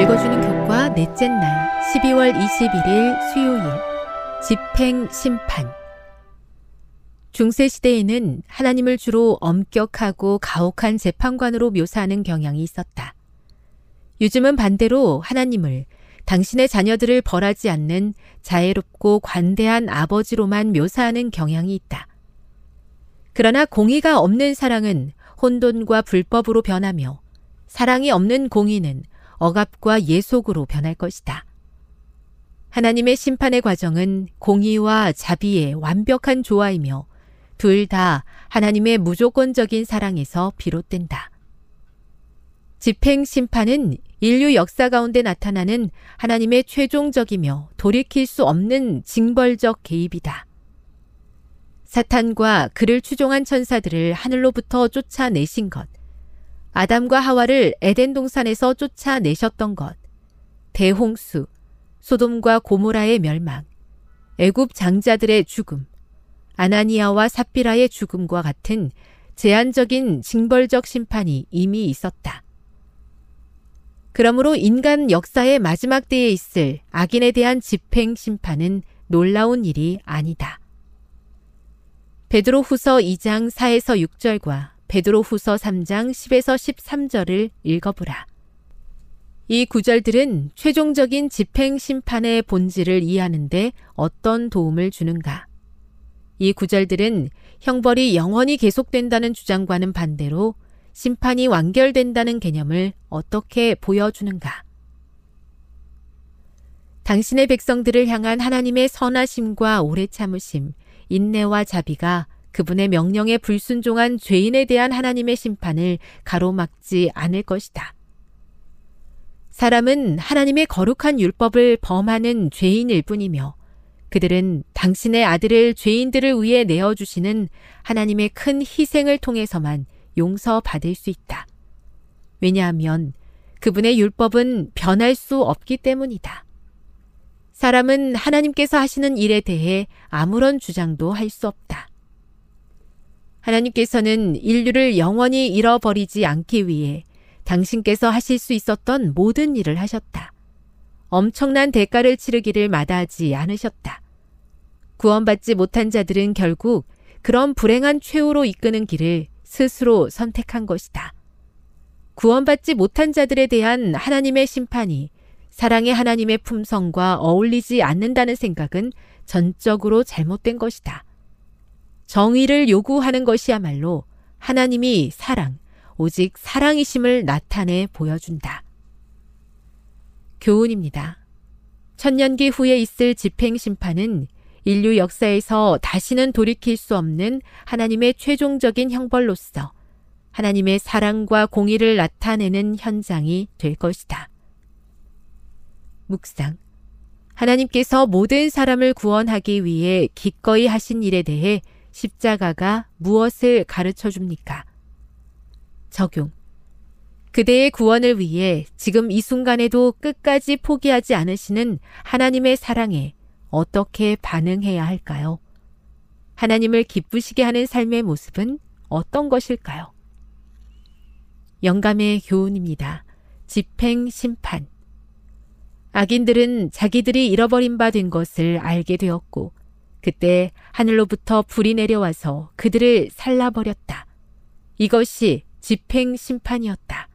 읽어주는 교과 넷째 날 12월 21일 수요일 집행심판. 중세시대에는 하나님을 주로 엄격하고 가혹한 재판관으로 묘사하는 경향이 있었다. 요즘은 반대로 하나님을 당신의 자녀들을 벌하지 않는 자애롭고 관대한 아버지로만 묘사하는 경향이 있다. 그러나 공의가 없는 사랑은 혼돈과 불법으로 변하며 사랑이 없는 공의는 억압과 예속으로 변할 것이다. 하나님의 심판의 과정은 공의와 자비의 완벽한 조화이며 둘 다 하나님의 무조건적인 사랑에서 비롯된다. 집행 심판은 인류 역사 가운데 나타나는 하나님의 최종적이며 돌이킬 수 없는 징벌적 개입이다. 사탄과 그를 추종한 천사들을 하늘로부터 쫓아내신 것, 아담과 하와를 에덴 동산에서 쫓아내셨던 것, 대홍수, 소돔과 고모라의 멸망, 애굽 장자들의 죽음, 아나니아와 삽비라의 죽음과 같은 제한적인 징벌적 심판이 이미 있었다. 그러므로 인간 역사의 마지막 때에 있을 악인에 대한 집행 심판은 놀라운 일이 아니다. 베드로 후서 2장 4에서 6절과 베드로 후서 3장 10에서 13절을 읽어보라. 이 구절들은 최종적인 집행 심판의 본질을 이해하는 데 어떤 도움을 주는가? 이 구절들은 형벌이 영원히 계속된다는 주장과는 반대로 심판이 완결된다는 개념을 어떻게 보여주는가? 당신의 백성들을 향한 하나님의 선하심과 오래 참으심, 인내와 자비가 그분의 명령에 불순종한 죄인에 대한 하나님의 심판을 가로막지 않을 것이다. 사람은 하나님의 거룩한 율법을 범하는 죄인일 뿐이며 그들은 당신의 아들을 죄인들을 위해 내어주시는 하나님의 큰 희생을 통해서만 용서받을 수 있다. 왜냐하면 그분의 율법은 변할 수 없기 때문이다. 사람은 하나님께서 하시는 일에 대해 아무런 주장도 할 수 없다. 하나님께서는 인류를 영원히 잃어버리지 않기 위해 당신께서 하실 수 있었던 모든 일을 하셨다. 엄청난 대가를 치르기를 마다하지 않으셨다. 구원받지 못한 자들은 결국 그런 불행한 최후로 이끄는 길을 스스로 선택한 것이다. 구원받지 못한 자들에 대한 하나님의 심판이 사랑의 하나님의 품성과 어울리지 않는다는 생각은 전적으로 잘못된 것이다. 정의를 요구하는 것이야말로 하나님이 사랑, 오직 사랑이심을 나타내 보여준다. 교훈입니다. 천년기 후에 있을 집행심판은 인류 역사에서 다시는 돌이킬 수 없는 하나님의 최종적인 형벌로서 하나님의 사랑과 공의를 나타내는 현장이 될 것이다. 묵상. 하나님께서 모든 사람을 구원하기 위해 기꺼이 하신 일에 대해 십자가가 무엇을 가르쳐 줍니까? 적용. 그대의 구원을 위해 지금 이 순간에도 끝까지 포기하지 않으시는 하나님의 사랑에 어떻게 반응해야 할까요? 하나님을 기쁘시게 하는 삶의 모습은 어떤 것일까요? 영감의 교훈입니다. 집행 심판. 악인들은 자기들이 잃어버린 바 된 것을 알게 되었고 그때 하늘로부터 불이 내려와서 그들을 살라버렸다. 이것이 집행 심판이었다.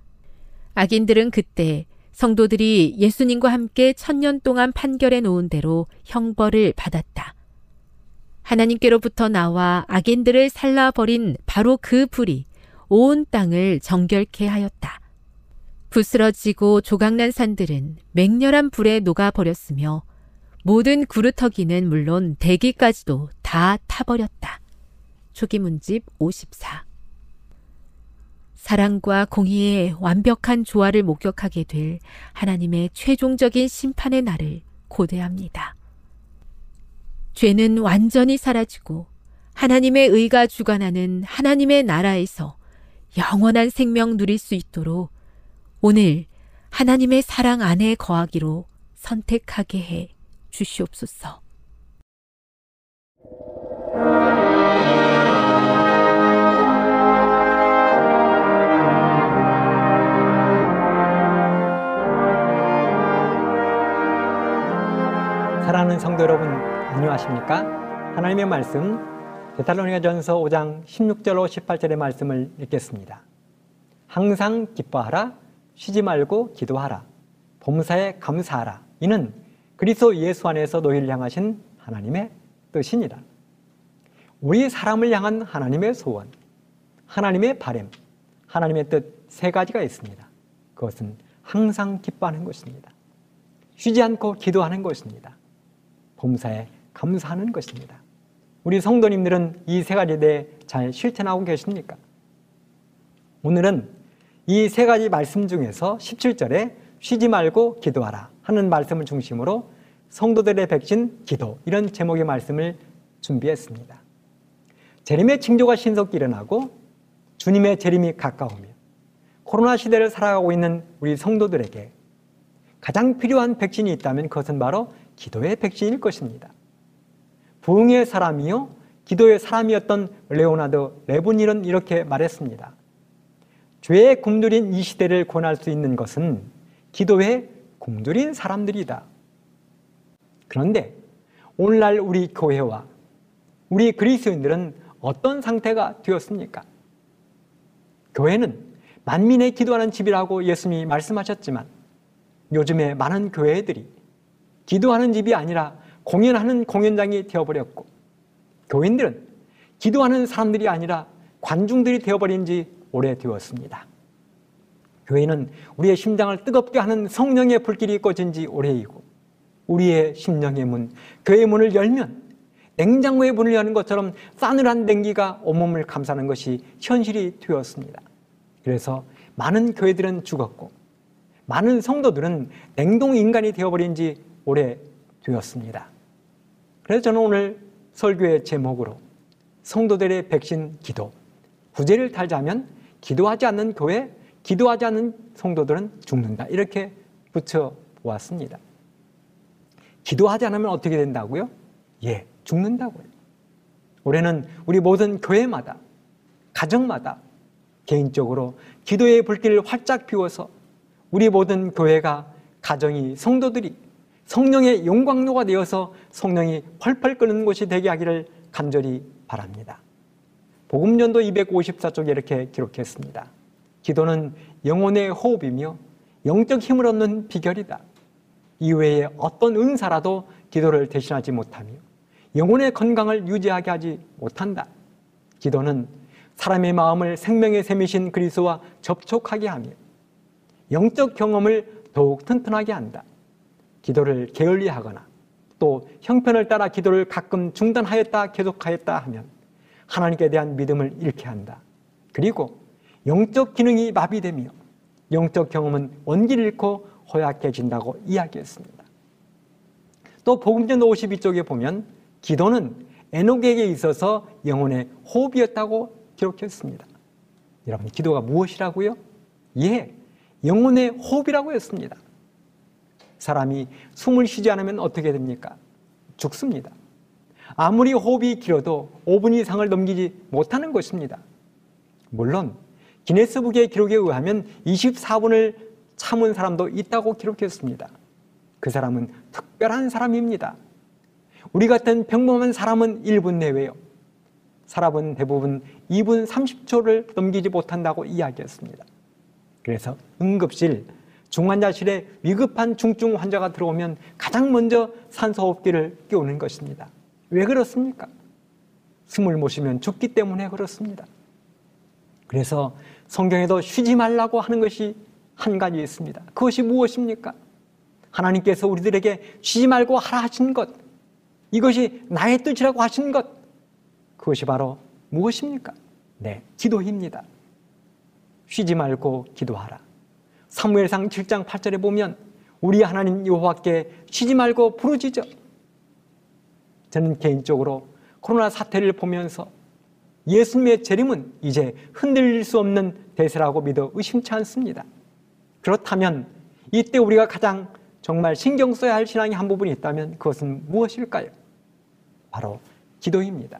악인들은 그때 성도들이 예수님과 함께 1000년 동안 판결해 놓은 대로 형벌을 받았다. 하나님께로부터 나와 악인들을 살라버린 바로 그 불이 온 땅을 정결케 하였다. 부스러지고 조각난 산들은 맹렬한 불에 녹아버렸으며 모든 구루터기는 물론 대기까지도 다 타버렸다. 초기문집 54. 사랑과 공의의 완벽한 조화를 목격하게 될 하나님의 최종적인 심판의 날을 고대합니다. 죄는 완전히 사라지고 하나님의 의가 주관하는 하나님의 나라에서 영원한 생명 누릴 수 있도록 오늘 하나님의 사랑 안에 거하기로 선택하게 해 주시옵소서. 사랑하는 성도 여러분, 안녕하십니까? 하나님의 말씀, 데살로니가 전서 5장 16절로 18절의 말씀을 읽겠습니다. 항상 기뻐하라, 쉬지 말고 기도하라, 범사에 감사하라, 이는 그리스도 예수 안에서 너희를 향하신 하나님의 뜻이니라. 우리 사람을 향한 하나님의 소원, 하나님의 바램, 하나님의 뜻 세 가지가 있습니다. 그것은 항상 기뻐하는 것입니다. 쉬지 않고 기도하는 것입니다. 범사에 감사하는 것입니다. 우리 성도님들은 이 세 가지에 대해 잘 실천하고 계십니까? 오늘은 이 세 가지 말씀 중에서 17절에 쉬지 말고 기도하라 하는 말씀을 중심으로 성도들의 백신 기도, 이런 제목의 말씀을 준비했습니다. 재림의 징조가 신속히 일어나고 주님의 재림이 가까우며 코로나 시대를 살아가고 있는 우리 성도들에게 가장 필요한 백신이 있다면 그것은 바로 기도의 백신일 것입니다. 부흥의 사람이요 기도의 사람이었던 레오나드 레븐이는 이렇게 말했습니다. 죄에 굶주린 이 시대를 권할 수 있는 것은 기도에 굶주린 사람들이다. 그런데 오늘날 우리 교회와 우리 그리스도인들은 어떤 상태가 되었습니까? 교회는 만민의 기도하는 집이라고 예수님이 말씀하셨지만 요즘에 많은 교회들이 기도하는 집이 아니라 공연하는 공연장이 되어버렸고 교인들은 기도하는 사람들이 아니라 관중들이 되어버린 지 오래되었습니다. 교회는 우리의 심장을 뜨겁게 하는 성령의 불길이 꺼진 지 오래이고 우리의 심령의 문, 교회의 문을 열면 냉장고의 문을 여는 것처럼 싸늘한 냉기가 온몸을 감싸는 것이 현실이 되었습니다. 그래서 많은 교회들은 죽었고 많은 성도들은 냉동인간이 되어버린 지 오래되었습니다. 그래서 저는 오늘 설교의 제목으로 성도들의 백신 기도, 부제를 달자면 기도하지 않는 교회, 기도하지 않는 성도들은 죽는다, 이렇게 붙여보았습니다. 기도하지 않으면 어떻게 된다고요? 예, 죽는다고요. 올해는 우리 모든 교회마다, 가정마다 개인적으로 기도의 불길을 활짝 피워서 우리 모든 교회가, 가정이, 성도들이 성령의 용광로가 되어서 성령이 펄펄 끓는 곳이 되게 하기를 간절히 바랍니다. 복음전도 254쪽에 이렇게 기록했습니다. 기도는 영혼의 호흡이며 영적 힘을 얻는 비결이다. 이외에 어떤 은사라도 기도를 대신하지 못하며 영혼의 건강을 유지하게 하지 못한다. 기도는 사람의 마음을 생명의 샘이신 그리스도와 접촉하게 하며 영적 경험을 더욱 튼튼하게 한다. 기도를 게을리하거나 또 형편을 따라 기도를 가끔 중단하였다 계속하였다 하면 하나님께 대한 믿음을 잃게 한다. 그리고 영적 기능이 마비되며 영적 경험은 원기를 잃고 허약해진다고 이야기했습니다. 또 복음전 52쪽에 보면 기도는 에녹에게 있어서 영혼의 호흡이었다고 기록했습니다. 여러분, 기도가 무엇이라고요? 예, 영혼의 호흡이라고 했습니다. 사람이 숨을 쉬지 않으면 어떻게 됩니까? 죽습니다. 아무리 호흡이 길어도 5분 이상을 넘기지 못하는 것입니다. 물론 기네스북의 기록에 의하면 24분을 참은 사람도 있다고 기록했습니다. 그 사람은 특별한 사람입니다. 우리 같은 평범한 사람은 1분 내외요, 사람은 대부분 2분 30초를 넘기지 못한다고 이야기했습니다. 그래서 응급실, 중환자실에 위급한 중증 환자가 들어오면 가장 먼저 산소호흡기를 끼우는 것입니다. 왜 그렇습니까? 숨을 못 쉬면 죽기 때문에 그렇습니다. 그래서 성경에도 쉬지 말라고 하는 것이 한 가지 있습니다. 그것이 무엇입니까? 하나님께서 우리들에게 쉬지 말고 하라 하신 것, 이것이 나의 뜻이라고 하신 것, 그것이 바로 무엇입니까? 네, 기도입니다. 쉬지 말고 기도하라. 사무엘상 7장 8절에 보면 우리 하나님 여호와께 쉬지 말고 부르짖어. 저는 개인적으로 코로나 사태를 보면서 예수님의 재림은 이제 흔들릴 수 없는 대세라고 믿어 의심치 않습니다. 그렇다면 이때 우리가 가장 정말 신경 써야 할 신앙의 한 부분이 있다면 그것은 무엇일까요? 바로 기도입니다.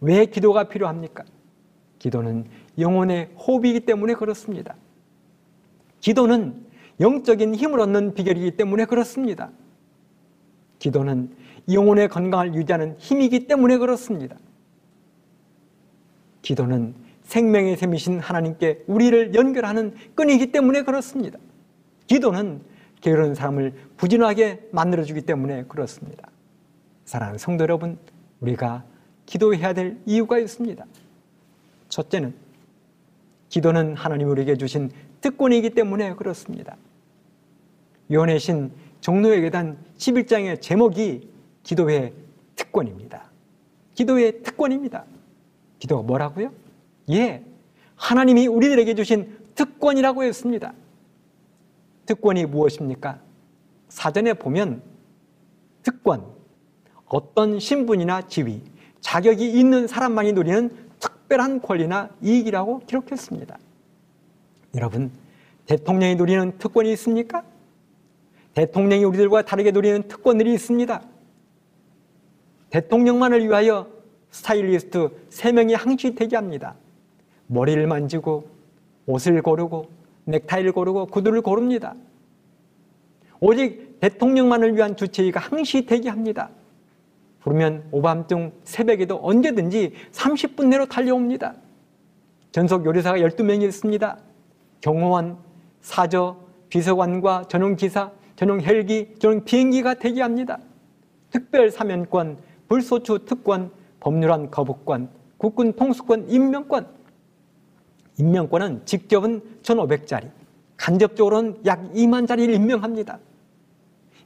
왜 기도가 필요합니까? 기도는 영혼의 호흡이기 때문에 그렇습니다. 기도는 영적인 힘을 얻는 비결이기 때문에 그렇습니다. 기도는 영혼의 건강을 유지하는 힘이기 때문에 그렇습니다. 기도는 생명의 샘이신 하나님께 우리를 연결하는 끈이기 때문에 그렇습니다. 기도는 게으른 사람을 부지런하게 만들어주기 때문에 그렇습니다. 사랑하는 성도 여러분, 우리가 기도해야 될 이유가 있습니다. 첫째는 기도는 하나님 우리에게 주신 특권이기 때문에 그렇습니다. 요한의 신 종로에게 단 11장의 제목이 기도의 특권입니다. 기도의 특권입니다. 기도가 뭐라고요? 예, 하나님이 우리들에게 주신 특권이라고 했습니다. 특권이 무엇입니까? 사전에 보면 특권, 어떤 신분이나 지위, 자격이 있는 사람만이 누리는 특별한 권리나 이익이라고 기록했습니다. 여러분, 대통령이 누리는 특권이 있습니까? 대통령이 우리들과 다르게 누리는 특권들이 있습니다. 대통령만을 위하여 스타일리스트 3명이 항시 대기합니다. 머리를 만지고 옷을 고르고 넥타이를 고르고 구두를 고릅니다. 오직 대통령만을 위한 주최의가 항시 대기합니다. 부르면 오밤중 새벽에도 언제든지 30분 내로 달려옵니다. 전속 요리사가 12명이 있습니다. 경호원, 사저, 비서관과 전용기사, 전용헬기, 전용비행기가 대기합니다. 특별사면권, 불소추 특권, 법률안 거부권, 국군 통수권, 임명권. 임명권은 직접은 1,500자리, 간접적으로는 약 2만 자리를 임명합니다.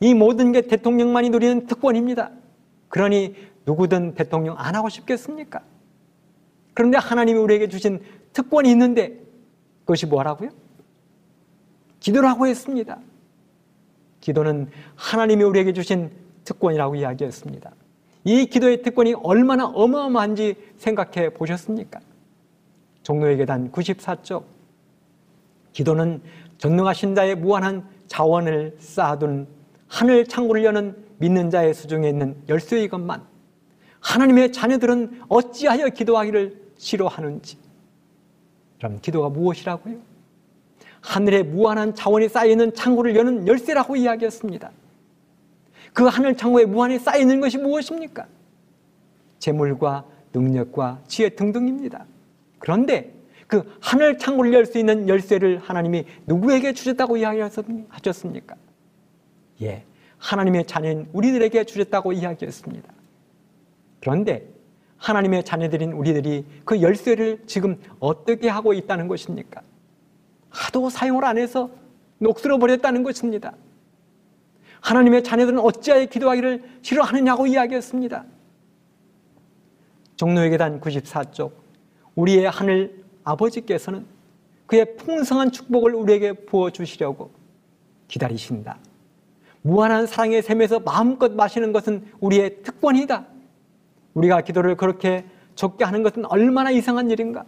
이 모든 게 대통령만이 누리는 특권입니다. 그러니 누구든 대통령 안 하고 싶겠습니까? 그런데 하나님이 우리에게 주신 특권이 있는데 그것이 뭐라고요? 기도라고 했습니다. 기도는 하나님이 우리에게 주신 특권이라고 이야기했습니다. 이 기도의 특권이 얼마나 어마어마한지 생각해 보셨습니까? 종로의 계단 94쪽, 기도는 전능하신 자의 무한한 자원을 쌓아둔 하늘 창고를 여는 믿는 자의 수중에 있는 열쇠이건만 하나님의 자녀들은 어찌하여 기도하기를 싫어하는지. 그럼 기도가 무엇이라고요? 하늘의 무한한 자원이 쌓여있는 창고를 여는 열쇠라고 이야기했습니다. 그 하늘 창고에 무한히 쌓여있는 것이 무엇입니까? 재물과 능력과 지혜 등등입니다. 그런데 그 하늘 창고를 열 수 있는 열쇠를 하나님이 누구에게 주셨다고 이야기하셨습니까? 예, 하나님의 자녀인 우리들에게 주셨다고 이야기했습니다. 그런데 하나님의 자녀들인 우리들이 그 열쇠를 지금 어떻게 하고 있다는 것입니까? 하도 사용을 안 해서 녹슬어버렸다는 것입니다. 하나님의 자녀들은 어찌하여 기도하기를 싫어하느냐고 이야기했습니다. 종로회계단 94쪽, 우리의 하늘 아버지께서는 그의 풍성한 축복을 우리에게 부어주시려고 기다리신다. 무한한 사랑의 샘에서 마음껏 마시는 것은 우리의 특권이다. 우리가 기도를 그렇게 적게 하는 것은 얼마나 이상한 일인가.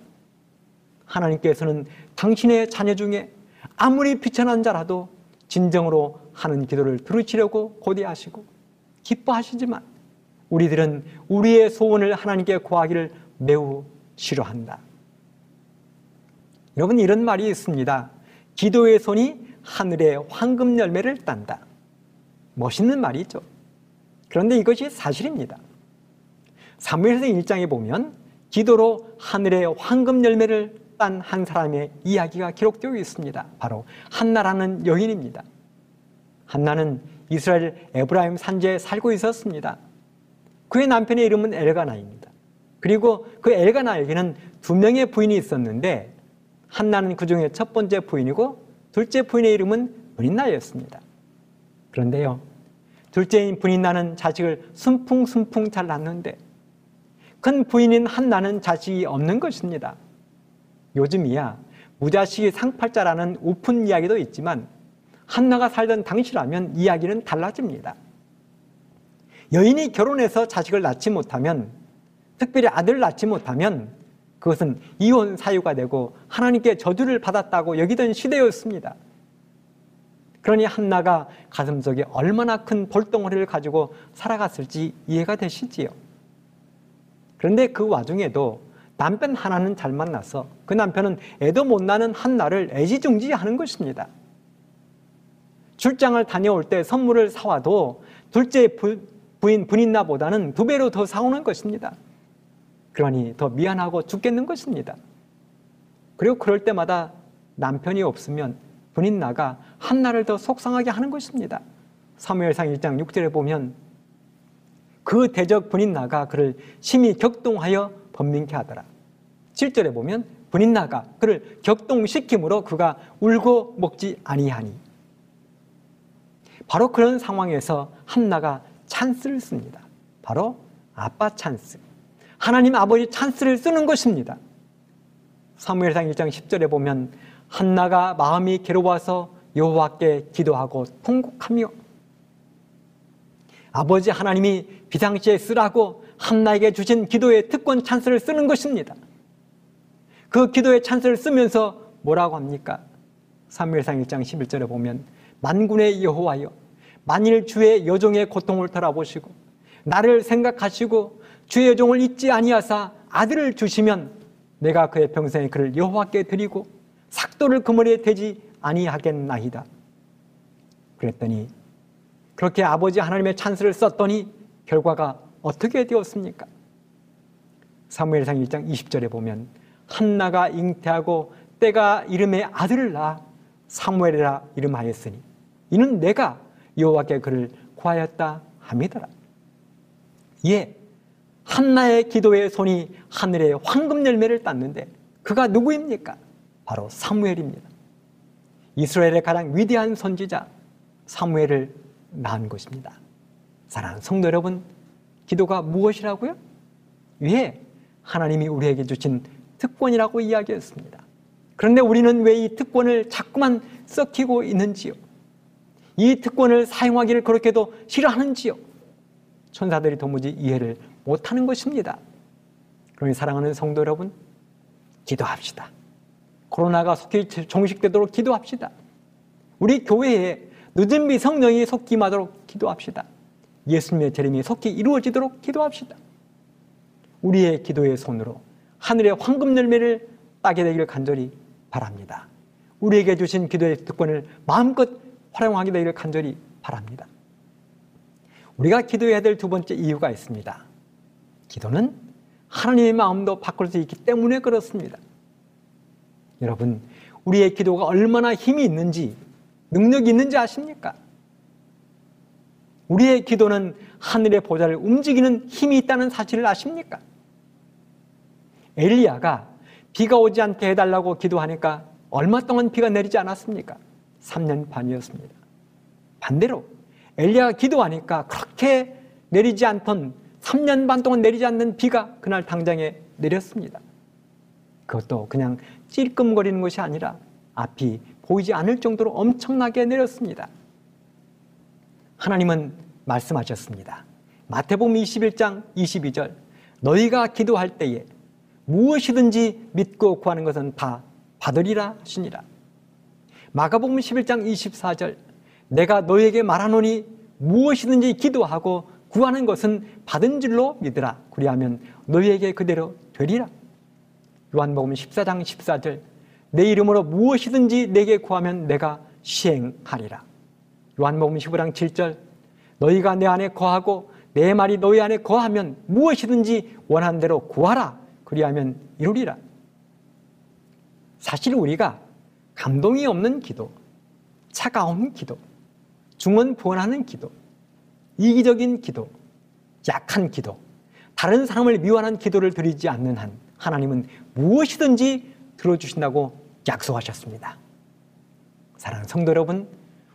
하나님께서는 당신의 자녀 중에 아무리 비천한 자라도 진정으로 하는 기도를 들으시려고 고대하시고 기뻐하시지만 우리들은 우리의 소원을 하나님께 고하기를 매우 싫어한다. 여러분, 이런 말이 있습니다. 기도의 손이 하늘에 황금 열매를 딴다. 멋있는 말이죠. 그런데 이것이 사실입니다. 사무엘상 1장에 보면 기도로 하늘의 황금 열매를 딴 한 사람의 이야기가 기록되어 있습니다. 바로 한나라는 여인입니다. 한나는 이스라엘 에브라임 산지에 살고 있었습니다. 그의 남편의 이름은 엘가나입니다. 그리고 그 엘가나에게는 두 명의 부인이 있었는데 한나는 그 중에 첫 번째 부인이고 둘째 부인의 이름은 브린나였습니다. 그런데요, 둘째인 브린나는 자식을 순풍순풍 잘 낳는데 큰 부인인 한나는 자식이 없는 것입니다. 요즘이야 무자식이 상팔자라는 우픈 이야기도 있지만 한나가 살던 당시라면 이야기는 달라집니다. 여인이 결혼해서 자식을 낳지 못하면, 특별히 아들을 낳지 못하면 그것은 이혼 사유가 되고 하나님께 저주를 받았다고 여기던 시대였습니다. 그러니 한나가 가슴속에 얼마나 큰 볼덩어리를 가지고 살아갔을지 이해가 되시지요. 그런데 그 와중에도 남편 하나는 잘 만나서 그 남편은 애도 못 나는 한나를 애지중지하는 것입니다. 출장을 다녀올 때 선물을 사와도 둘째 부인 브린나보다는 두 배로 더 사오는 것입니다. 그러니 더 미안하고 죽겠는 것입니다. 그리고 그럴 때마다 남편이 없으면 브린나가 한나를 더 속상하게 하는 것입니다. 사무엘상 1장 6절에 보면 그 대적 브린나가 그를 심히 격동하여 번민케 하더라. 7절에 보면 브린나가 그를 격동시킴으로 그가 울고 먹지 아니하니. 바로 그런 상황에서 한나가 찬스를 씁니다. 바로 아빠 찬스, 하나님 아버지 찬스를 쓰는 것입니다. 사무엘상 1장 10절에 보면 한나가 마음이 괴로워서 여호와께 기도하고 통곡하며, 아버지 하나님이 비상시에 쓰라고 한나에게 주신 기도의 특권 찬스를 쓰는 것입니다. 그 기도의 찬스를 쓰면서 뭐라고 합니까? 사무엘상 1장 11절에 보면 만군의 여호와여, 만일 주의 여종의 고통을 돌아보시고 나를 생각하시고 주의 여종을 잊지 아니하사 아들을 주시면 내가 그의 평생에 그를 여호와께 드리고 삭도를 그물에 대지 아니하겠나이다. 그랬더니 그렇게 아버지 하나님의 찬스를 썼더니 결과가 어떻게 되었습니까? 사무엘상 1장 20절에 보면 한나가 잉태하고 때가 이름에 아들을 낳아 사무엘이라 이름하였으니 이는 내가 여호와께 그를 구하였다 함이더라. 예, 한나의 기도의 손이 하늘에 황금 열매를 땄는데 그가 누구입니까? 바로 사무엘입니다. 이스라엘의 가장 위대한 선지자 사무엘을 낳은 것입니다. 사랑하는 성도 여러분, 기도가 무엇이라고요? 예, 하나님이 우리에게 주신 특권이라고 이야기했습니다. 그런데 우리는 왜 이 특권을 자꾸만 썩히고 있는지요? 이 특권을 사용하기를 그렇게도 싫어하는지요? 천사들이 도무지 이해를 못하는 것입니다. 그러니 사랑하는 성도 여러분, 기도합시다. 코로나가 속히 종식되도록 기도합시다. 우리 교회에 늦은 비 성령이 속히 임하도록 기도합시다. 예수님의 재림이 속히 이루어지도록 기도합시다. 우리의 기도의 손으로 하늘의 황금 열매를 따게 되기를 간절히 바랍니다. 우리에게 주신 기도의 특권을 마음껏 활용하게 되기를 간절히 바랍니다. 우리가 기도해야 될 두 번째 이유가 있습니다. 기도는 하나님의 마음도 바꿀 수 있기 때문에 그렇습니다. 여러분, 우리의 기도가 얼마나 힘이 있는지, 능력이 있는지 아십니까? 우리의 기도는 하늘의 보좌를 움직이는 힘이 있다는 사실을 아십니까? 엘리야가 비가 오지 않게 해달라고 기도하니까 얼마 동안 비가 내리지 않았습니까? 3년 반이었습니다. 반대로 엘리야가 기도하니까 그렇게 내리지 않던 3년 반 동안 내리지 않는 비가 그날 당장에 내렸습니다. 그것도 그냥 찔끔거리는 것이 아니라 앞이 보이지 않을 정도로 엄청나게 내렸습니다. 하나님은 말씀하셨습니다. 마태복음 21장 22절 너희가 기도할 때에 무엇이든지 믿고 구하는 것은 다 받으리라 하시니라. 마가복음 11장 24절 내가 너희에게 말하노니 무엇이든지 기도하고 구하는 것은 받은 줄로 믿으라. 그리하면 너희에게 그대로 되리라. 요한복음 14장 14절 내 이름으로 무엇이든지 내게 구하면 내가 시행하리라. 요한복음 15장 7절 너희가 내 안에 거하고 내 말이 너희 안에 거하면 무엇이든지 원하는 대로 구하라. 그리하면 이루리라. 사실 우리가 감동이 없는 기도, 차가운 기도, 중언부언하는 기도, 이기적인 기도, 약한 기도, 다른 사람을 미워하는 기도를 드리지 않는 한 하나님은 무엇이든지 들어주신다고 약속하셨습니다. 사랑하는 성도 여러분,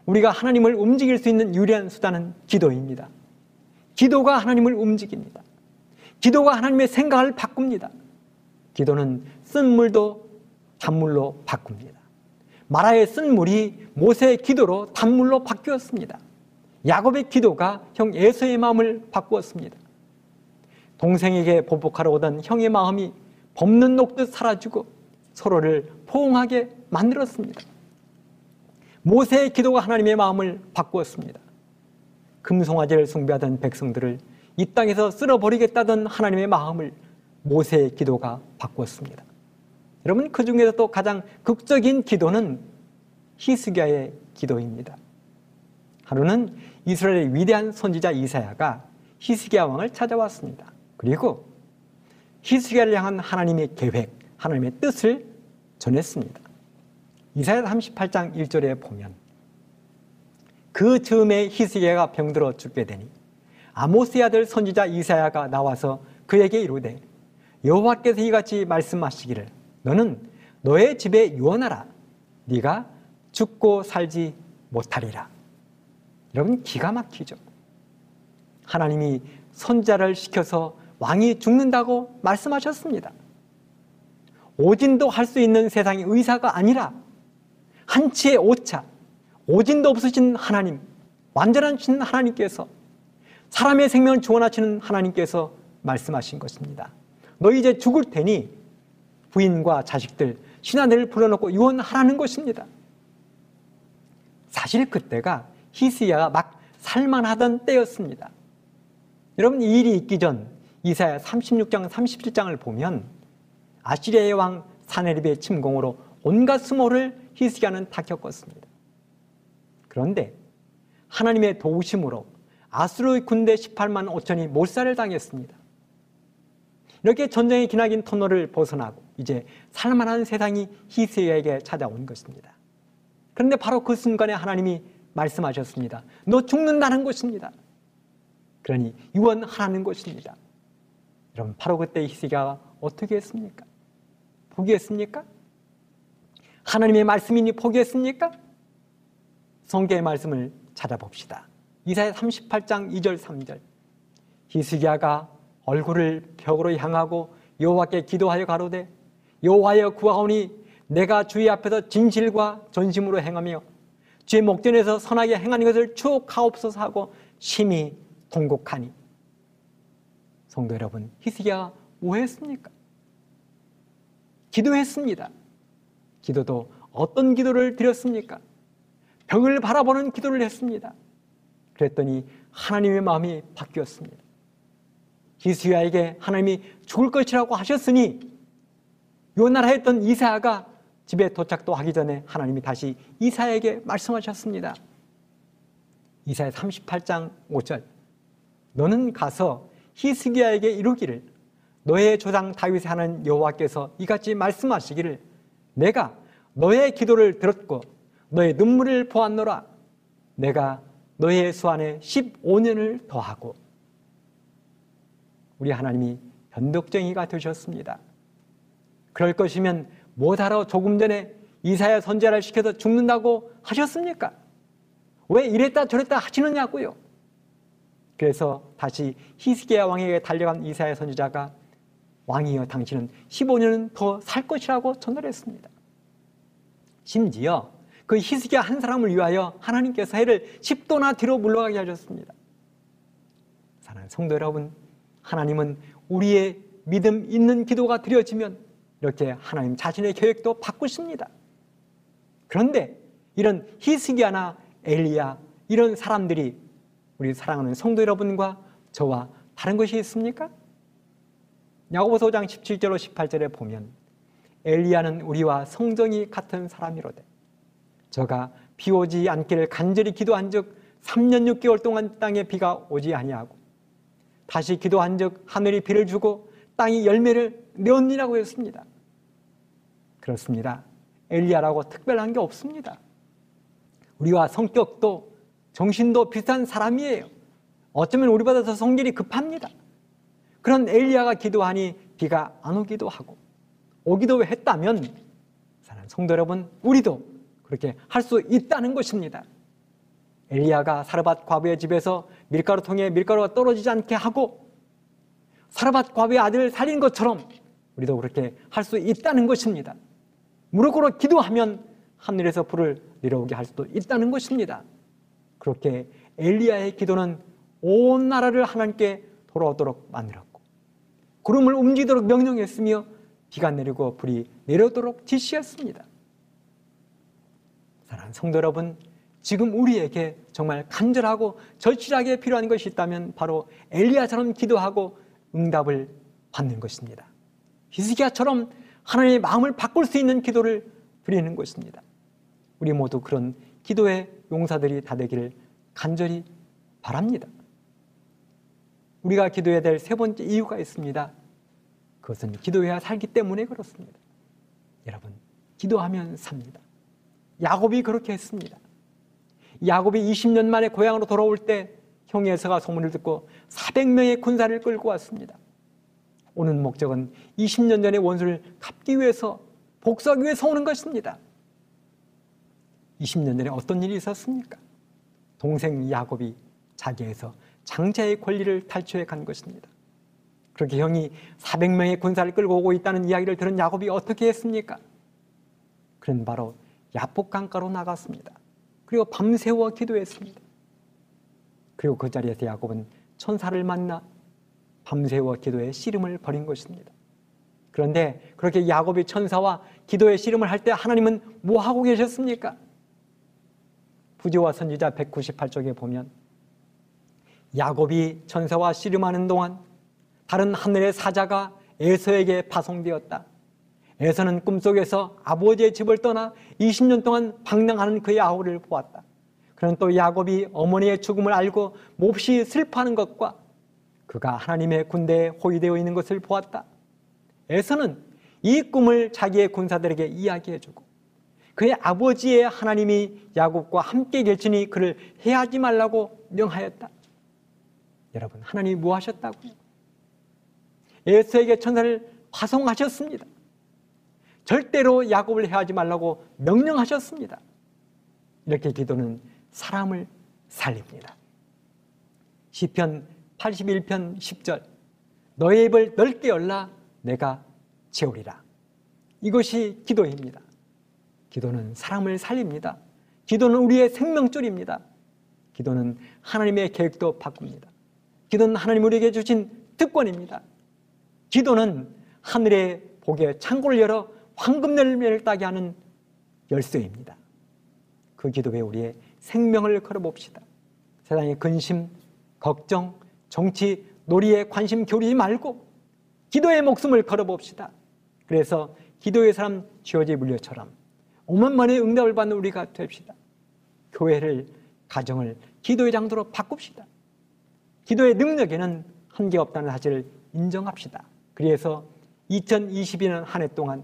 우리가 하나님을 움직일 수 있는 유일한 수단은 기도입니다. 기도가 하나님을 움직입니다. 기도가 하나님의 생각을 바꿉니다. 기도는 쓴 물도 단물로 바꿉니다. 마라의 쓴 물이 모세의 기도로 단물로 바뀌었습니다. 야곱의 기도가 형 에서의 마음을 바꾸었습니다. 동생에게 보복하러 오던 형의 마음이 벅눈 녹듯 사라지고 서로를 포옹하게 만들었습니다. 모세의 기도가 하나님의 마음을 바꾸었습니다. 금송아지를 숭배하던 백성들을 이 땅에서 쓸어버리겠다던 하나님의 마음을 모세의 기도가 바꾸었습니다. 여러분, 그 중에서도 가장 극적인 기도는 히스기야의 기도입니다. 하루는 이스라엘의 위대한 선지자 이사야가 히스기야 왕을 찾아왔습니다. 그리고 히스기야를 향한 하나님의 계획, 하나님의 뜻을 전했습니다. 이사야 38장 1절에 보면 그 즈음에 히스기야가 병들어 죽게 되니 아모스의 아들 선지자 이사야가 나와서 그에게 이르되 여호와께서 이같이 말씀하시기를 너는 너의 집에 유언하라. 네가 죽고 살지 못하리라. 여러분, 기가 막히죠. 하나님이 선자를 시켜서 왕이 죽는다고 말씀하셨습니다. 오진도 할 수 있는 세상의 의사가 아니라 한치의 오차, 오진도 없으신 하나님, 완전하신 하나님께서, 사람의 생명을 주원하시는 하나님께서 말씀하신 것입니다. 너 이제 죽을 테니 부인과 자식들, 신하들을 불러놓고 유언하라는 것입니다. 사실 그때가 히스기야가 막 살만하던 때였습니다. 여러분, 이 일이 있기 전 이사야 36장 37장을 보면 아시리아의 왕 산헤립의 침공으로 온갖 수모를 히스기야는 다 겪었습니다. 그런데 하나님의 도우심으로 아수르의 군대 18만 5천이 몰살을 당했습니다. 이렇게 전쟁의 기나긴 터널을 벗어나고 이제 살만한 세상이 히스기야에게 찾아온 것입니다. 그런데 바로 그 순간에 하나님이 말씀하셨습니다. 너 죽는다는 것입니다. 그러니 유언하라는 것입니다. 여러분, 바로 그때 히스기야가 어떻게 했습니까? 포기했습니까? 하나님의 말씀이니 포기했습니까? 성경의 말씀을 찾아봅시다. 이사야 38장 2절 3절 히스기야가 얼굴을 벽으로 향하고 여호와께 기도하여 가로되 여호와여 구하오니 내가 주의 앞에서 진실과 전심으로 행하며 주의 목전에서 선하게 행하는 것을 추억하옵소서 하고 심히 통곡하니. 성도 여러분, 히스기야가 뭐 했습니까? 기도했습니다. 기도도 어떤 기도를 드렸습니까? 벽을 바라보는 기도를 했습니다. 그랬더니 하나님의 마음이 바뀌었습니다. 히스기야에게 하나님이 죽을 것이라고 하셨으니 요나라 했던 이사야가 집에 도착도 하기 전에 하나님이 다시 이사야에게 말씀하셨습니다. 이사야 38장 5절 너는 가서 히스기야에게 이루기를 너의 조상 다윗의 하나님 여호와께서 이같이 말씀하시기를 내가 너의 기도를 들었고 너의 눈물을 보았노라. 내가 너의 수 안에 15년을 더하고 우리 하나님이 변덕쟁이가 되셨습니다. 그럴 것이면 뭐하러 조금 전에 이사야 선지자를 시켜서 죽는다고 하셨습니까? 왜 이랬다 저랬다 하시느냐고요. 그래서 다시 히스기야 왕에게 달려간 이사야 선지자가 왕이여 당신은 15년은 더 살 것이라고 전달했습니다. 심지어 그 히스기야 한 사람을 위하여 하나님께서 해를 10도나 뒤로 물러가게 하셨습니다. 사랑하는 성도 여러분, 하나님은 우리의 믿음 있는 기도가 드려지면 이렇게 하나님 자신의 계획도 바꾸십니다. 그런데 이런 히스기야나 엘리야 이런 사람들이 우리 사랑하는 성도 여러분과 저와 다른 것이 있습니까? 야고보서 5장 17절로 18절에 보면 엘리야는 우리와 성정이 같은 사람이로되 저가 비 오지 않기를 간절히 기도한 즉 3년 6개월 동안 땅에 비가 오지 아니하고 다시 기도한 즉 하늘이 비를 주고 땅이 열매를 내었니라고 했습니다. 그렇습니다. 엘리야라고 특별한 게 없습니다. 우리와 성격도 정신도 비슷한 사람이에요. 어쩌면 우리보다 더 성질이 급합니다. 그런 엘리야가 기도하니 비가 안 오기도 하고 오기도 했다면 사랑하는 성도 여러분, 우리도 그렇게 할 수 있다는 것입니다. 엘리야가 사르밧 과부의 집에서 밀가루통에 밀가루가 떨어지지 않게 하고 사르밧 과부의 아들을 살린 것처럼 우리도 그렇게 할 수 있다는 것입니다. 무릎 꿇어 기도하면 하늘에서 불을 내려오게 할 수도 있다는 것입니다. 그렇게 엘리야의 기도는 온 나라를 하나님께 돌아오도록 만들었고 구름을 움직이도록 명령했으며 비가 내리고 불이 내려오도록 지시했습니다. 사랑하는 성도 여러분, 지금 우리에게 정말 간절하고 절실하게 필요한 것이 있다면 바로 엘리야처럼 기도하고 응답을 받는 것입니다. 히스기야처럼 하나님의 마음을 바꿀 수 있는 기도를 드리는 것입니다. 우리 모두 그런 기도의 용사들이 다 되기를 간절히 바랍니다. 우리가 기도해야 될 세 번째 이유가 있습니다. 그것은 기도해야 살기 때문에 그렇습니다. 여러분, 기도하면 삽니다. 야곱이 그렇게 했습니다. 야곱이 20년 만에 고향으로 돌아올 때 형 에서가 소문을 듣고 400명의 군사를 끌고 왔습니다. 오는 목적은 20년 전의 원수를 갚기 위해서, 복수하기 위해서 오는 것입니다. 20년 전에 어떤 일이 있었습니까? 동생 야곱이 자기에서 장자의 권리를 탈취해 간 것입니다. 그렇게 형이 400명의 군사를 끌고 오고 있다는 이야기를 들은 야곱이 어떻게 했습니까? 그는 바로 야복강가로 나갔습니다. 그리고 밤새워 기도했습니다. 그리고 그 자리에서 야곱은 천사를 만나 밤새워 기도의 씨름을 벌인 것입니다. 그런데 그렇게 야곱이 천사와 기도의 씨름을 할 때 하나님은 뭐 하고 계셨습니까? 부지와 선지자 198쪽에 보면 야곱이 천사와 씨름하는 동안 다른 하늘의 사자가 에서에게 파송되었다. 에서는 꿈속에서 아버지의 집을 떠나 20년 동안 방랑하는 그의 아우를 보았다. 그는 또 야곱이 어머니의 죽음을 알고 몹시 슬퍼하는 것과 그가 하나님의 군대에 호위되어 있는 것을 보았다. 에서는 이 꿈을 자기의 군사들에게 이야기해주고 그의 아버지의 하나님이 야곱과 함께 계시니 그를 해하지 말라고 명하였다. 여러분, 하나님이 뭐 하셨다고요? 에서에게 천사를 파송하셨습니다. 절대로 야곱을 해하지 말라고 명령하셨습니다. 이렇게 기도는 사람을 살립니다. 시편 81편 10절 너의 입을 넓게 열라 내가 채우리라. 이것이 기도입니다. 기도는 사람을 살립니다. 기도는 우리의 생명줄입니다. 기도는 하나님의 계획도 바꿉니다. 기도는 하나님 우리에게 주신 특권입니다. 기도는 하늘의 복의 창고를 열어 황금 열매를 따게 하는 열쇠입니다. 그 기도에 우리의 생명을 걸어봅시다. 세상의 근심, 걱정, 정치, 놀이에 관심 기울이지 말고 기도의 목숨을 걸어봅시다. 그래서 기도의 사람 쥐어지 물려처럼 오만만의 응답을 받는 우리가 됩시다. 교회를, 가정을 기도의 장소로 바꿉시다. 기도의 능력에는 한계가 없다는 사실을 인정합시다. 그래서 2022년 한 해 동안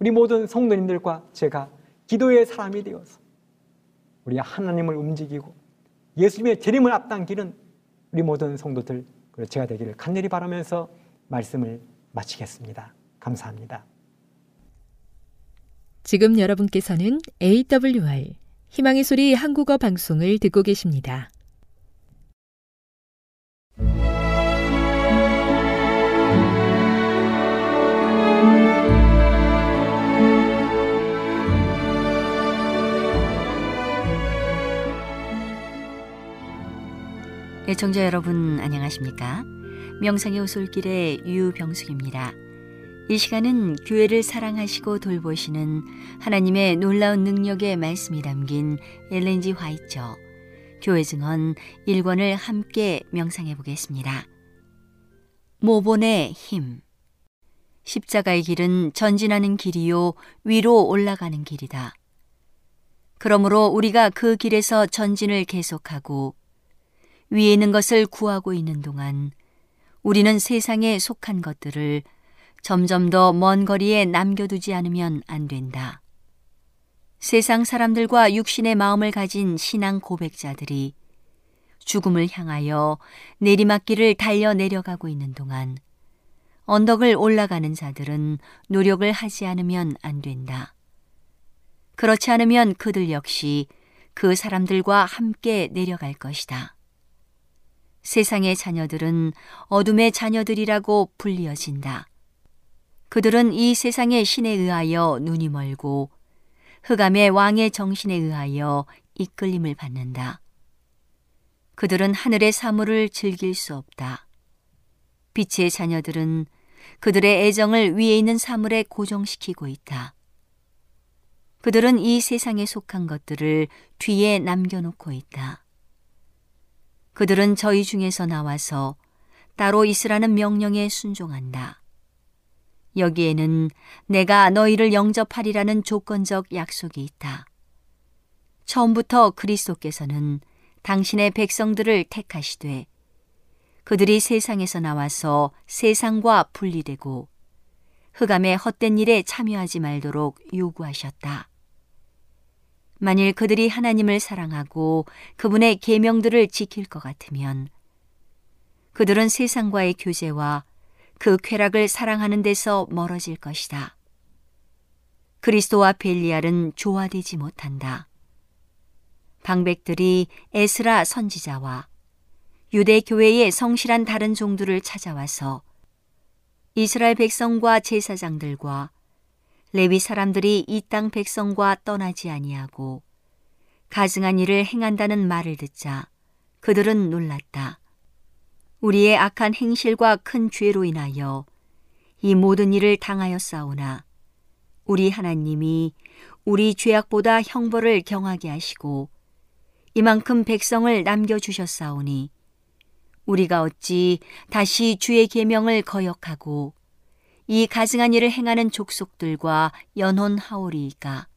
우리 모든 성도님들과 제가 기도의 사람이 되어서 우리 하나님을 움직이고 예수님의 재림을 앞당기는 우리 모든 성도들 그리고 제가 되기를 간절히 바라면서 말씀을 마치겠습니다. 감사합니다. 지금 여러분께서는 AWR 희망의 소리 한국어 방송을 듣고 계십니다. 애청자 여러분 안녕하십니까? 명상의 오솔길의 유병숙입니다. 이 시간은 교회를 사랑하시고 돌보시는 하나님의 놀라운 능력의 말씀이 담긴 엘렌 G. 화이트 교회 증언 1권을 함께 명상해 보겠습니다. 모본의 힘. 십자가의 길은 전진하는 길이요 위로 올라가는 길이다. 그러므로 우리가 그 길에서 전진을 계속하고 위에 있는 것을 구하고 있는 동안 우리는 세상에 속한 것들을 점점 더 먼 거리에 남겨두지 않으면 안 된다. 세상 사람들과 육신의 마음을 가진 신앙 고백자들이 죽음을 향하여 내리막길을 달려 내려가고 있는 동안 언덕을 올라가는 자들은 노력을 하지 않으면 안 된다. 그렇지 않으면 그들 역시 그 사람들과 함께 내려갈 것이다. 세상의 자녀들은 어둠의 자녀들이라고 불리어진다. 그들은 이 세상의 신에 의하여 눈이 멀고 흑암의 왕의 정신에 의하여 이끌림을 받는다. 그들은 하늘의 사물을 즐길 수 없다. 빛의 자녀들은 그들의 애정을 위에 있는 사물에 고정시키고 있다. 그들은 이 세상에 속한 것들을 뒤에 남겨놓고 있다. 그들은 저희 중에서 나와서 따로 있으라는 명령에 순종한다. 여기에는 내가 너희를 영접하리라는 조건적 약속이 있다. 처음부터 그리스도께서는 당신의 백성들을 택하시되 그들이 세상에서 나와서 세상과 분리되고 흑암의 헛된 일에 참여하지 말도록 요구하셨다. 만일 그들이 하나님을 사랑하고 그분의 계명들을 지킬 것 같으면 그들은 세상과의 교제와 그 쾌락을 사랑하는 데서 멀어질 것이다. 그리스도와 벨리알은 조화되지 못한다. 방백들이 에스라 선지자와 유대교회의 성실한 다른 종들을 찾아와서 이스라엘 백성과 제사장들과 레위 사람들이 이 땅 백성과 떠나지 아니하고 가증한 일을 행한다는 말을 듣자 그들은 놀랐다. 우리의 악한 행실과 큰 죄로 인하여 이 모든 일을 당하였사오나 우리 하나님이 우리 죄악보다 형벌을 경하게 하시고 이만큼 백성을 남겨주셨사오니 우리가 어찌 다시 주의 계명을 거역하고 이 가증한 일을 행하는 족속들과 연혼하오리이까.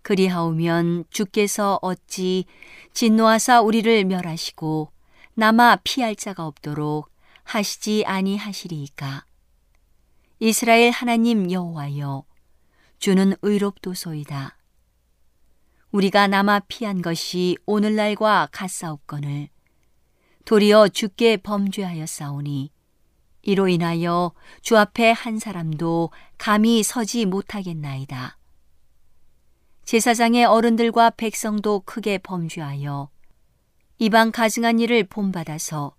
그리하오면 주께서 어찌 진노하사 우리를 멸하시고 남아 피할 자가 없도록 하시지 아니하시리이까. 이스라엘 하나님 여호와여, 주는 의롭도소이다. 우리가 남아 피한 것이 오늘날과 같사옵거늘 도리어 주께 범죄하였사오니 이로 인하여 주 앞에 한 사람도 감히 서지 못하겠나이다. 제사장의 어른들과 백성도 크게 범죄하여 이방 가증한 일을 본받아서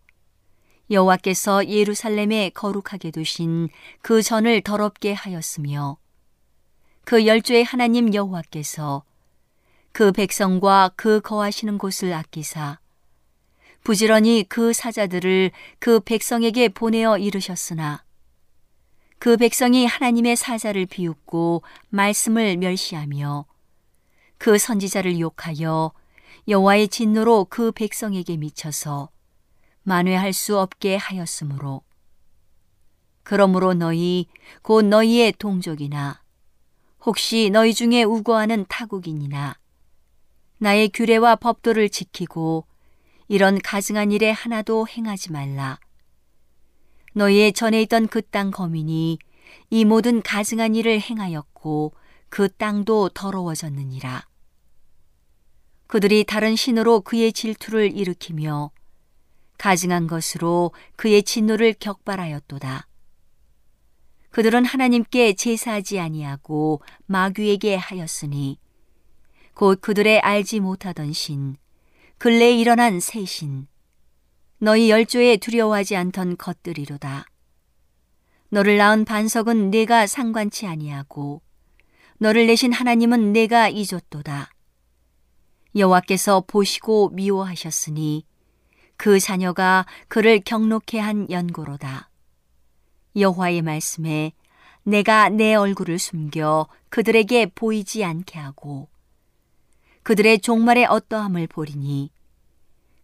여호와께서 예루살렘에 거룩하게 두신 그 전을 더럽게 하였으며 그 열조의 하나님 여호와께서 그 백성과 그 거하시는 곳을 아끼사 부지런히 그 사자들을 그 백성에게 보내어 이르셨으나 그 백성이 하나님의 사자를 비웃고 말씀을 멸시하며 그 선지자를 욕하여 여호와의 진노로 그 백성에게 미쳐서 만회할 수 없게 하였으므로 그러므로 너희 곧 너희의 동족이나 혹시 너희 중에 우거하는 타국인이나 나의 규례와 법도를 지키고 이런 가증한 일에 하나도 행하지 말라. 너희의 전에 있던 그 땅 거민이 이 모든 가증한 일을 행하였고 그 땅도 더러워졌느니라. 그들이 다른 신으로 그의 질투를 일으키며 가증한 것으로 그의 진노를 격발하였도다. 그들은 하나님께 제사하지 아니하고 마귀에게 하였으니 곧 그들의 알지 못하던 신, 근래에 일어난 새 신, 너희 열조에 두려워하지 않던 것들이로다. 너를 낳은 반석은 내가 상관치 아니하고 너를 내신 하나님은 내가 잊었도다. 여호와께서 보시고 미워하셨으니 그 자녀가 그를 경록해 한 연고로다. 여호와의 말씀에 내가 내 얼굴을 숨겨 그들에게 보이지 않게 하고 그들의 종말의 어떠함을 보리니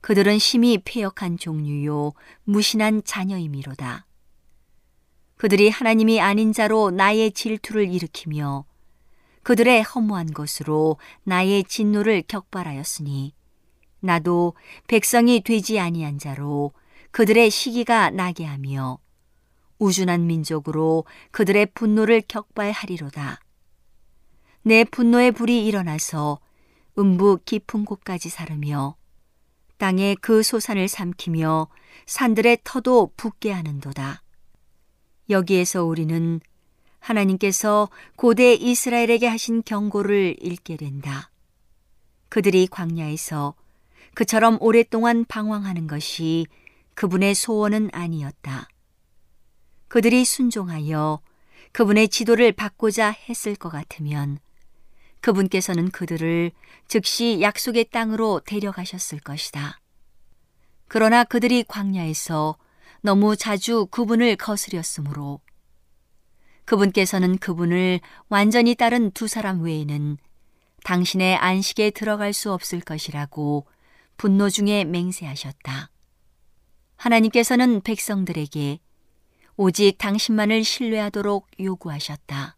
그들은 심히 패역한 종류요 무신한 자녀이미로다. 그들이 하나님이 아닌 자로 나의 질투를 일으키며 그들의 허무한 것으로 나의 진노를 격발하였으니 나도 백성이 되지 아니한 자로 그들의 시기가 나게 하며 우준한 민족으로 그들의 분노를 격발하리로다. 내 분노의 불이 일어나서 음부 깊은 곳까지 사르며 땅에 그 소산을 삼키며 산들의 터도 붓게 하는도다. 여기에서 우리는 하나님께서 고대 이스라엘에게 하신 경고를 읽게 된다. 그들이 광야에서 그처럼 오랫동안 방황하는 것이 그분의 소원은 아니었다. 그들이 순종하여 그분의 지도를 받고자 했을 것 같으면 그분께서는 그들을 즉시 약속의 땅으로 데려가셨을 것이다. 그러나 그들이 광야에서 너무 자주 그분을 거스렸으므로 그분께서는 그분을 완전히 따른 두 사람 외에는 당신의 안식에 들어갈 수 없을 것이라고 분노 중에 맹세하셨다. 하나님께서는 백성들에게 오직 당신만을 신뢰하도록 요구하셨다.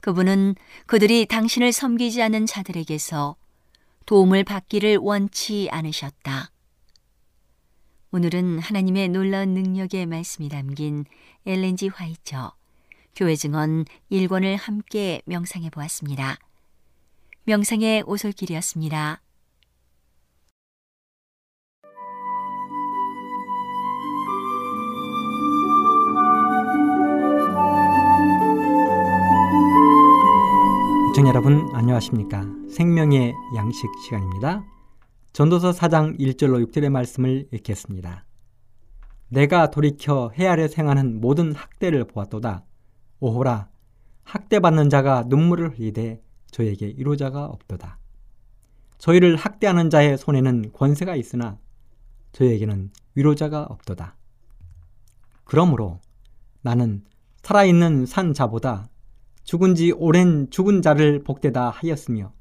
그분은 그들이 당신을 섬기지 않는 자들에게서 도움을 받기를 원치 않으셨다. 오늘은 하나님의 놀라운 능력의 말씀이 담긴 엘렌 G. 화이트 교회 증언 1권을 함께 명상해 보았습니다. 명상의 오솔길이었습니다. 시청자 여러분 안녕하십니까? 생명의 양식 시간입니다. 전도서 4장 1절로 6절의 말씀을 읽겠습니다. 내가 돌이켜 해 아래 생하는 모든 학대를 보았도다. 오호라, 학대받는 자가 눈물을 흘리되 저에게 위로자가 없도다. 저희를 학대하는 자의 손에는 권세가 있으나 저에게는 위로자가 없도다. 그러므로 나는 살아있는 산 자보다 죽은 지 오랜 죽은 자를 복되다 하였으며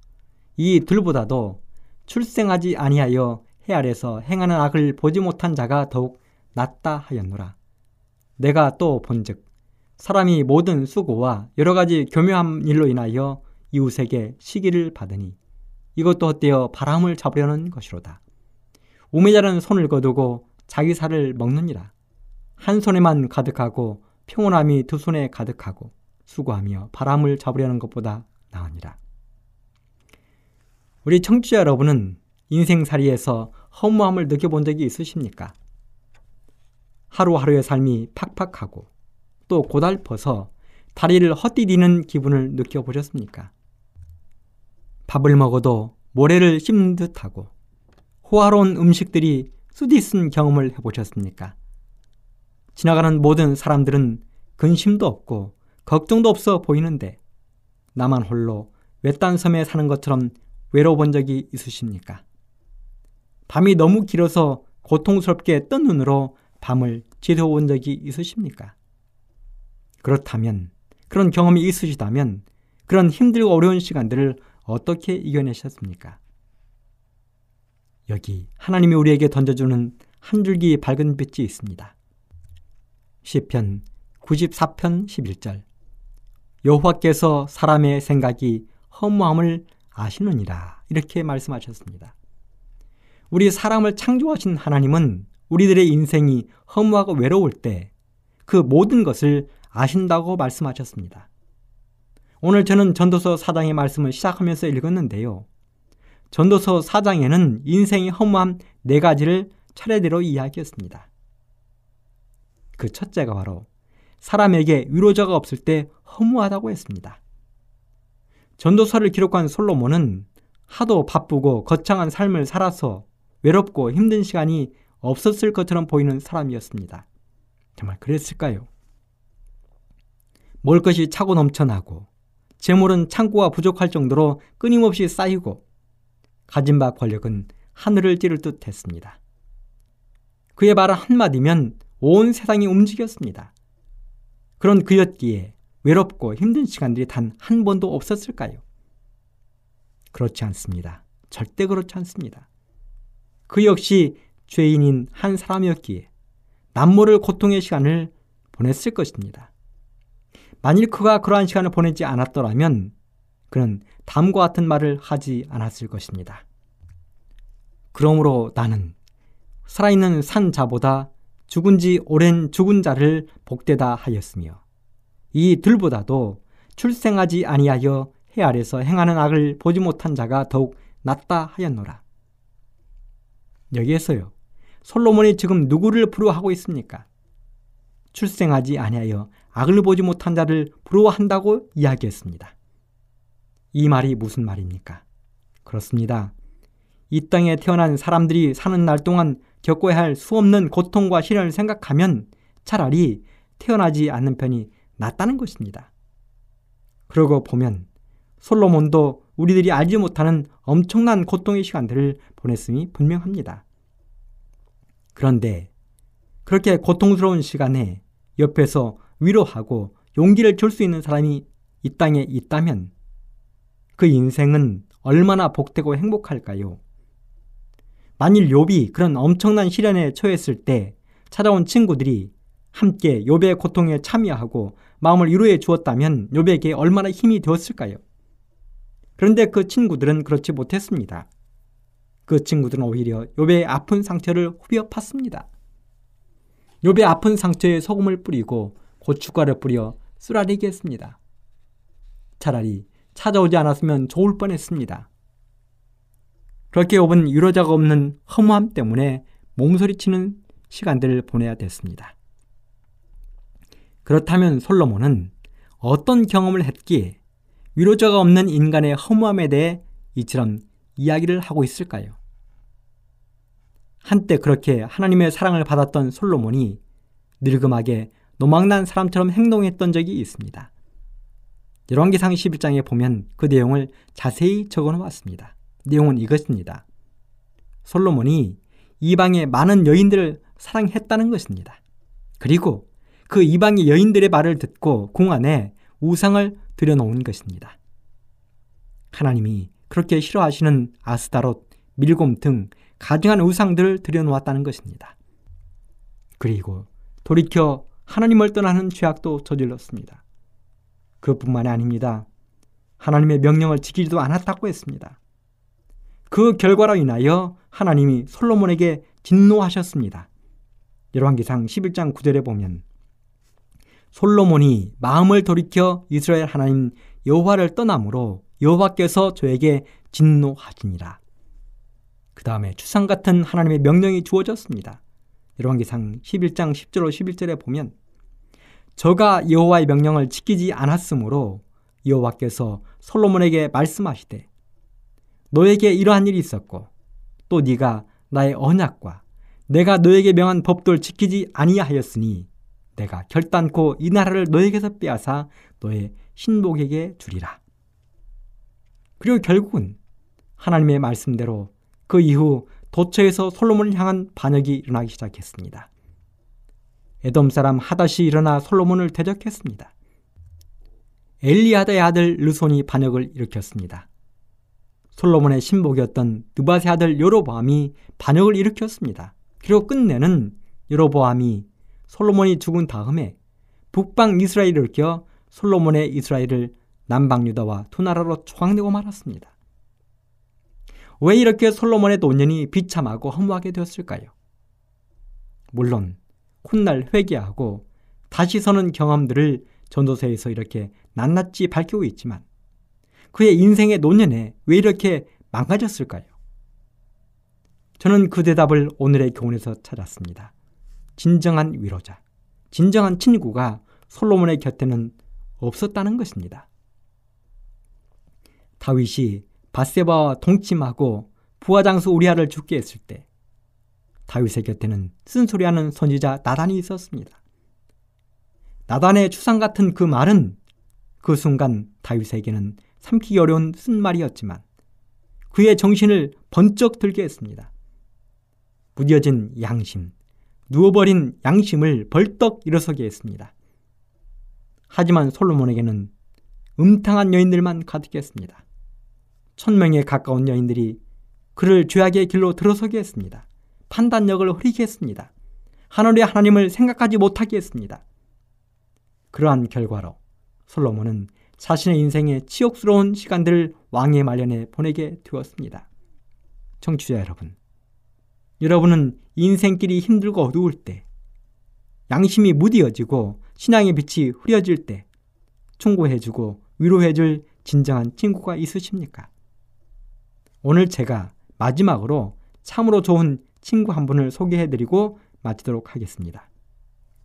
이 둘보다도 출생하지 아니하여 해 아래서 행하는 악을 보지 못한 자가 더욱 낫다 하였노라. 내가 또 본즉 사람이 모든 수고와 여러 가지 교묘한 일로 인하여 이웃에게 시기를 받으니 이것도 헛되어 바람을 잡으려는 것이로다. 우매자는 손을 거두고 자기 살을 먹느니라. 한 손에만 가득하고 평온함이 두 손에 가득하고 수고하며 바람을 잡으려는 것보다 나으니라. 우리 청취자 여러분은 인생살이에서 허무함을 느껴본 적이 있으십니까? 하루하루의 삶이 팍팍하고 또 고달퍼서 다리를 헛디디는 기분을 느껴보셨습니까? 밥을 먹어도 모래를 씹는 듯하고 호화로운 음식들이 쓰디쓴 경험을 해보셨습니까? 지나가는 모든 사람들은 근심도 없고 걱정도 없어 보이는데 나만 홀로 외딴 섬에 사는 것처럼 외로워본 적이 있으십니까? 밤이 너무 길어서 고통스럽게 뜬 눈으로 밤을 지새워본 적이 있으십니까? 그렇다면, 그런 경험이 있으시다면 그런 힘들고 어려운 시간들을 어떻게 이겨내셨습니까? 여기 하나님이 우리에게 던져주는 한 줄기 밝은 빛이 있습니다. 시편 94편 11절 여호와께서 사람의 생각이 허무함을 아시느니라 이렇게 말씀하셨습니다. 우리 사람을 창조하신 하나님은 우리들의 인생이 허무하고 외로울 때 그 모든 것을 아신다고 말씀하셨습니다. 오늘 저는 전도서 4장의 말씀을 시작하면서 읽었는데요. 전도서 4장에는 인생이 허무함 4가지를 차례대로 이야기했습니다. 그 첫째가 바로 사람에게 위로자가 없을 때 허무하다고 했습니다. 전도서를 기록한 솔로몬은 하도 바쁘고 거창한 삶을 살아서 외롭고 힘든 시간이 없었을 것처럼 보이는 사람이었습니다. 정말 그랬을까요? 먹을 것이 차고 넘쳐나고 재물은 창고가 부족할 정도로 끊임없이 쌓이고 가진 바 권력은 하늘을 찌를 듯 했습니다. 그의 말 한마디면 온 세상이 움직였습니다. 그런 그였기에 외롭고 힘든 시간들이 단 한 번도 없었을까요? 그렇지 않습니다. 절대 그렇지 않습니다. 그 역시 죄인인 한 사람이었기에 남모를 고통의 시간을 보냈을 것입니다. 만일 그가 그러한 시간을 보내지 않았더라면 그는 다음과 같은 말을 하지 않았을 것입니다. 그러므로 나는 살아있는 산 자보다 죽은 지 오랜 죽은 자를 복되다 하였으며 이들보다도 출생하지 아니하여 해 아래서 행하는 악을 보지 못한 자가 더욱 낫다 하였노라. 여기에서요, 솔로몬이 지금 누구를 부러워하고 있습니까? 출생하지 아니하여 악을 보지 못한 자를 부러워한다고 이야기했습니다. 이 말이 무슨 말입니까? 그렇습니다. 이 땅에 태어난 사람들이 사는 날 동안 겪어야 할 수없는 고통과 시련을 생각하면 차라리 태어나지 않는 편이 낫다는 것입니다. 그러고 보면 솔로몬도 우리들이 알지 못하는 엄청난 고통의 시간들을 보냈음이 분명합니다. 그런데 그렇게 고통스러운 시간에 옆에서 위로하고 용기를 줄 수 있는 사람이 이 땅에 있다면 그 인생은 얼마나 복되고 행복할까요? 만일 욥이 그런 엄청난 시련에 처했을 때 찾아온 친구들이 함께 욥의 고통에 참여하고 마음을 위로해 주었다면 욥에게 얼마나 힘이 되었을까요? 그런데 그 친구들은 그렇지 못했습니다. 그 친구들은 오히려 욥의 아픈 상처를 후벼 팠습니다. 욥의 아픈 상처에 소금을 뿌리고 고춧가루 뿌려 쓰라리게 했습니다. 차라리 찾아오지 않았으면 좋을 뻔했습니다. 그렇게 욥은 위로자가 없는 허무함 때문에 몸서리치는 시간들을 보내야 됐습니다. 그렇다면 솔로몬은 어떤 경험을 했기에 위로자가 없는 인간의 허무함에 대해 이처럼 이야기를 하고 있을까요? 한때 그렇게 하나님의 사랑을 받았던 솔로몬이 늙음하게 노망난 사람처럼 행동했던 적이 있습니다. 열왕기상 11장에 보면 그 내용을 자세히 적어놓았습니다. 내용은 이것입니다. 솔로몬이 이방의 많은 여인들을 사랑했다는 것입니다. 그리고 그 이방의 여인들의 말을 듣고 궁 안에 우상을 들여놓은 것입니다. 하나님이 그렇게 싫어하시는 아스다롯, 밀곰 등 가증한 우상들을 들여놓았다는 것입니다. 그리고 돌이켜 하나님을 떠나는 죄악도 저질렀습니다. 그뿐만이 아닙니다. 하나님의 명령을 지키지도 않았다고 했습니다. 그 결과로 인하여 하나님이 솔로몬에게 진노하셨습니다. 열왕기상 11장 9절에 보면 솔로몬이 마음을 돌이켜 이스라엘 하나님 여호와를 떠남으로 여호와께서 저에게 진노하시니라. 그 다음에 추상 같은 하나님의 명령이 주어졌습니다. 열왕기상 11장 10절로 11절에 보면 저가 여호와의 명령을 지키지 않았으므로 여호와께서 솔로몬에게 말씀하시되 너에게 이러한 일이 있었고 또 네가 나의 언약과 내가 너에게 명한 법도를 지키지 아니하였으니 내가 결단코 이 나라를 너에게서 빼앗아 너의 신복에게 주리라. 그리고 결국은 하나님의 말씀대로 그 이후 도처에서 솔로몬을 향한 반역이 일어나기 시작했습니다. 에돔 사람 하닷이 일어나 솔로몬을 대적했습니다. 엘리야다의 아들 르손이 반역을 일으켰습니다. 솔로몬의 신복이었던 느밧의 아들 여로보암이 반역을 일으켰습니다. 그리고 끝내는 여로보암이 솔로몬이 죽은 다음에 북방 이스라엘을 껴 솔로몬의 이스라엘을 남방 유다와 두 나라로 조각내고 말았습니다. 왜 이렇게 솔로몬의 노년이 비참하고 허무하게 되었을까요? 물론 훗날 회개하고 다시 서는 경험들을 전도서에서 이렇게 낱낱이 밝히고 있지만 그의 인생의 노년에 왜 이렇게 망가졌을까요? 저는 그 대답을 오늘의 교훈에서 찾았습니다. 진정한 위로자, 진정한 친구가 솔로몬의 곁에는 없었다는 것입니다. 다윗이 밧세바와 동침하고 부하장수 우리아를 죽게 했을 때 다윗의 곁에는 쓴소리하는 선지자 나단이 있었습니다. 나단의 추상 같은 그 말은 그 순간 다윗에게는 삼키기 어려운 쓴말이었지만 그의 정신을 번쩍 들게 했습니다. 무뎌진 양심, 누워버린 양심을 벌떡 일어서게 했습니다. 하지만 솔로몬에게는 음탕한 여인들만 가득했습니다. 1000명에 가까운 여인들이 그를 죄악의 길로 들어서게 했습니다. 판단력을 흐리게 했습니다. 하늘의 하나님을 생각하지 못하게 했습니다. 그러한 결과로 솔로몬은 자신의 인생의 치욕스러운 시간들을 왕의 말년에 보내게 되었습니다. 청취자 여러분, 여러분은 인생길이 힘들고 어두울 때, 양심이 무뎌지고 신앙의 빛이 흐려질 때 충고해주고 위로해줄 진정한 친구가 있으십니까? 오늘 제가 마지막으로 참으로 좋은 친구 한 분을 소개해드리고 마치도록 하겠습니다.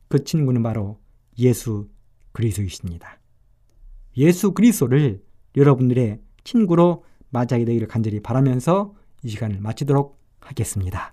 그 친구는 바로 예수 그리스도이십니다. 예수 그리스도를 여러분들의 친구로 맞이하게 되기를 간절히 바라면서 이 시간을 마치도록 하겠습니다.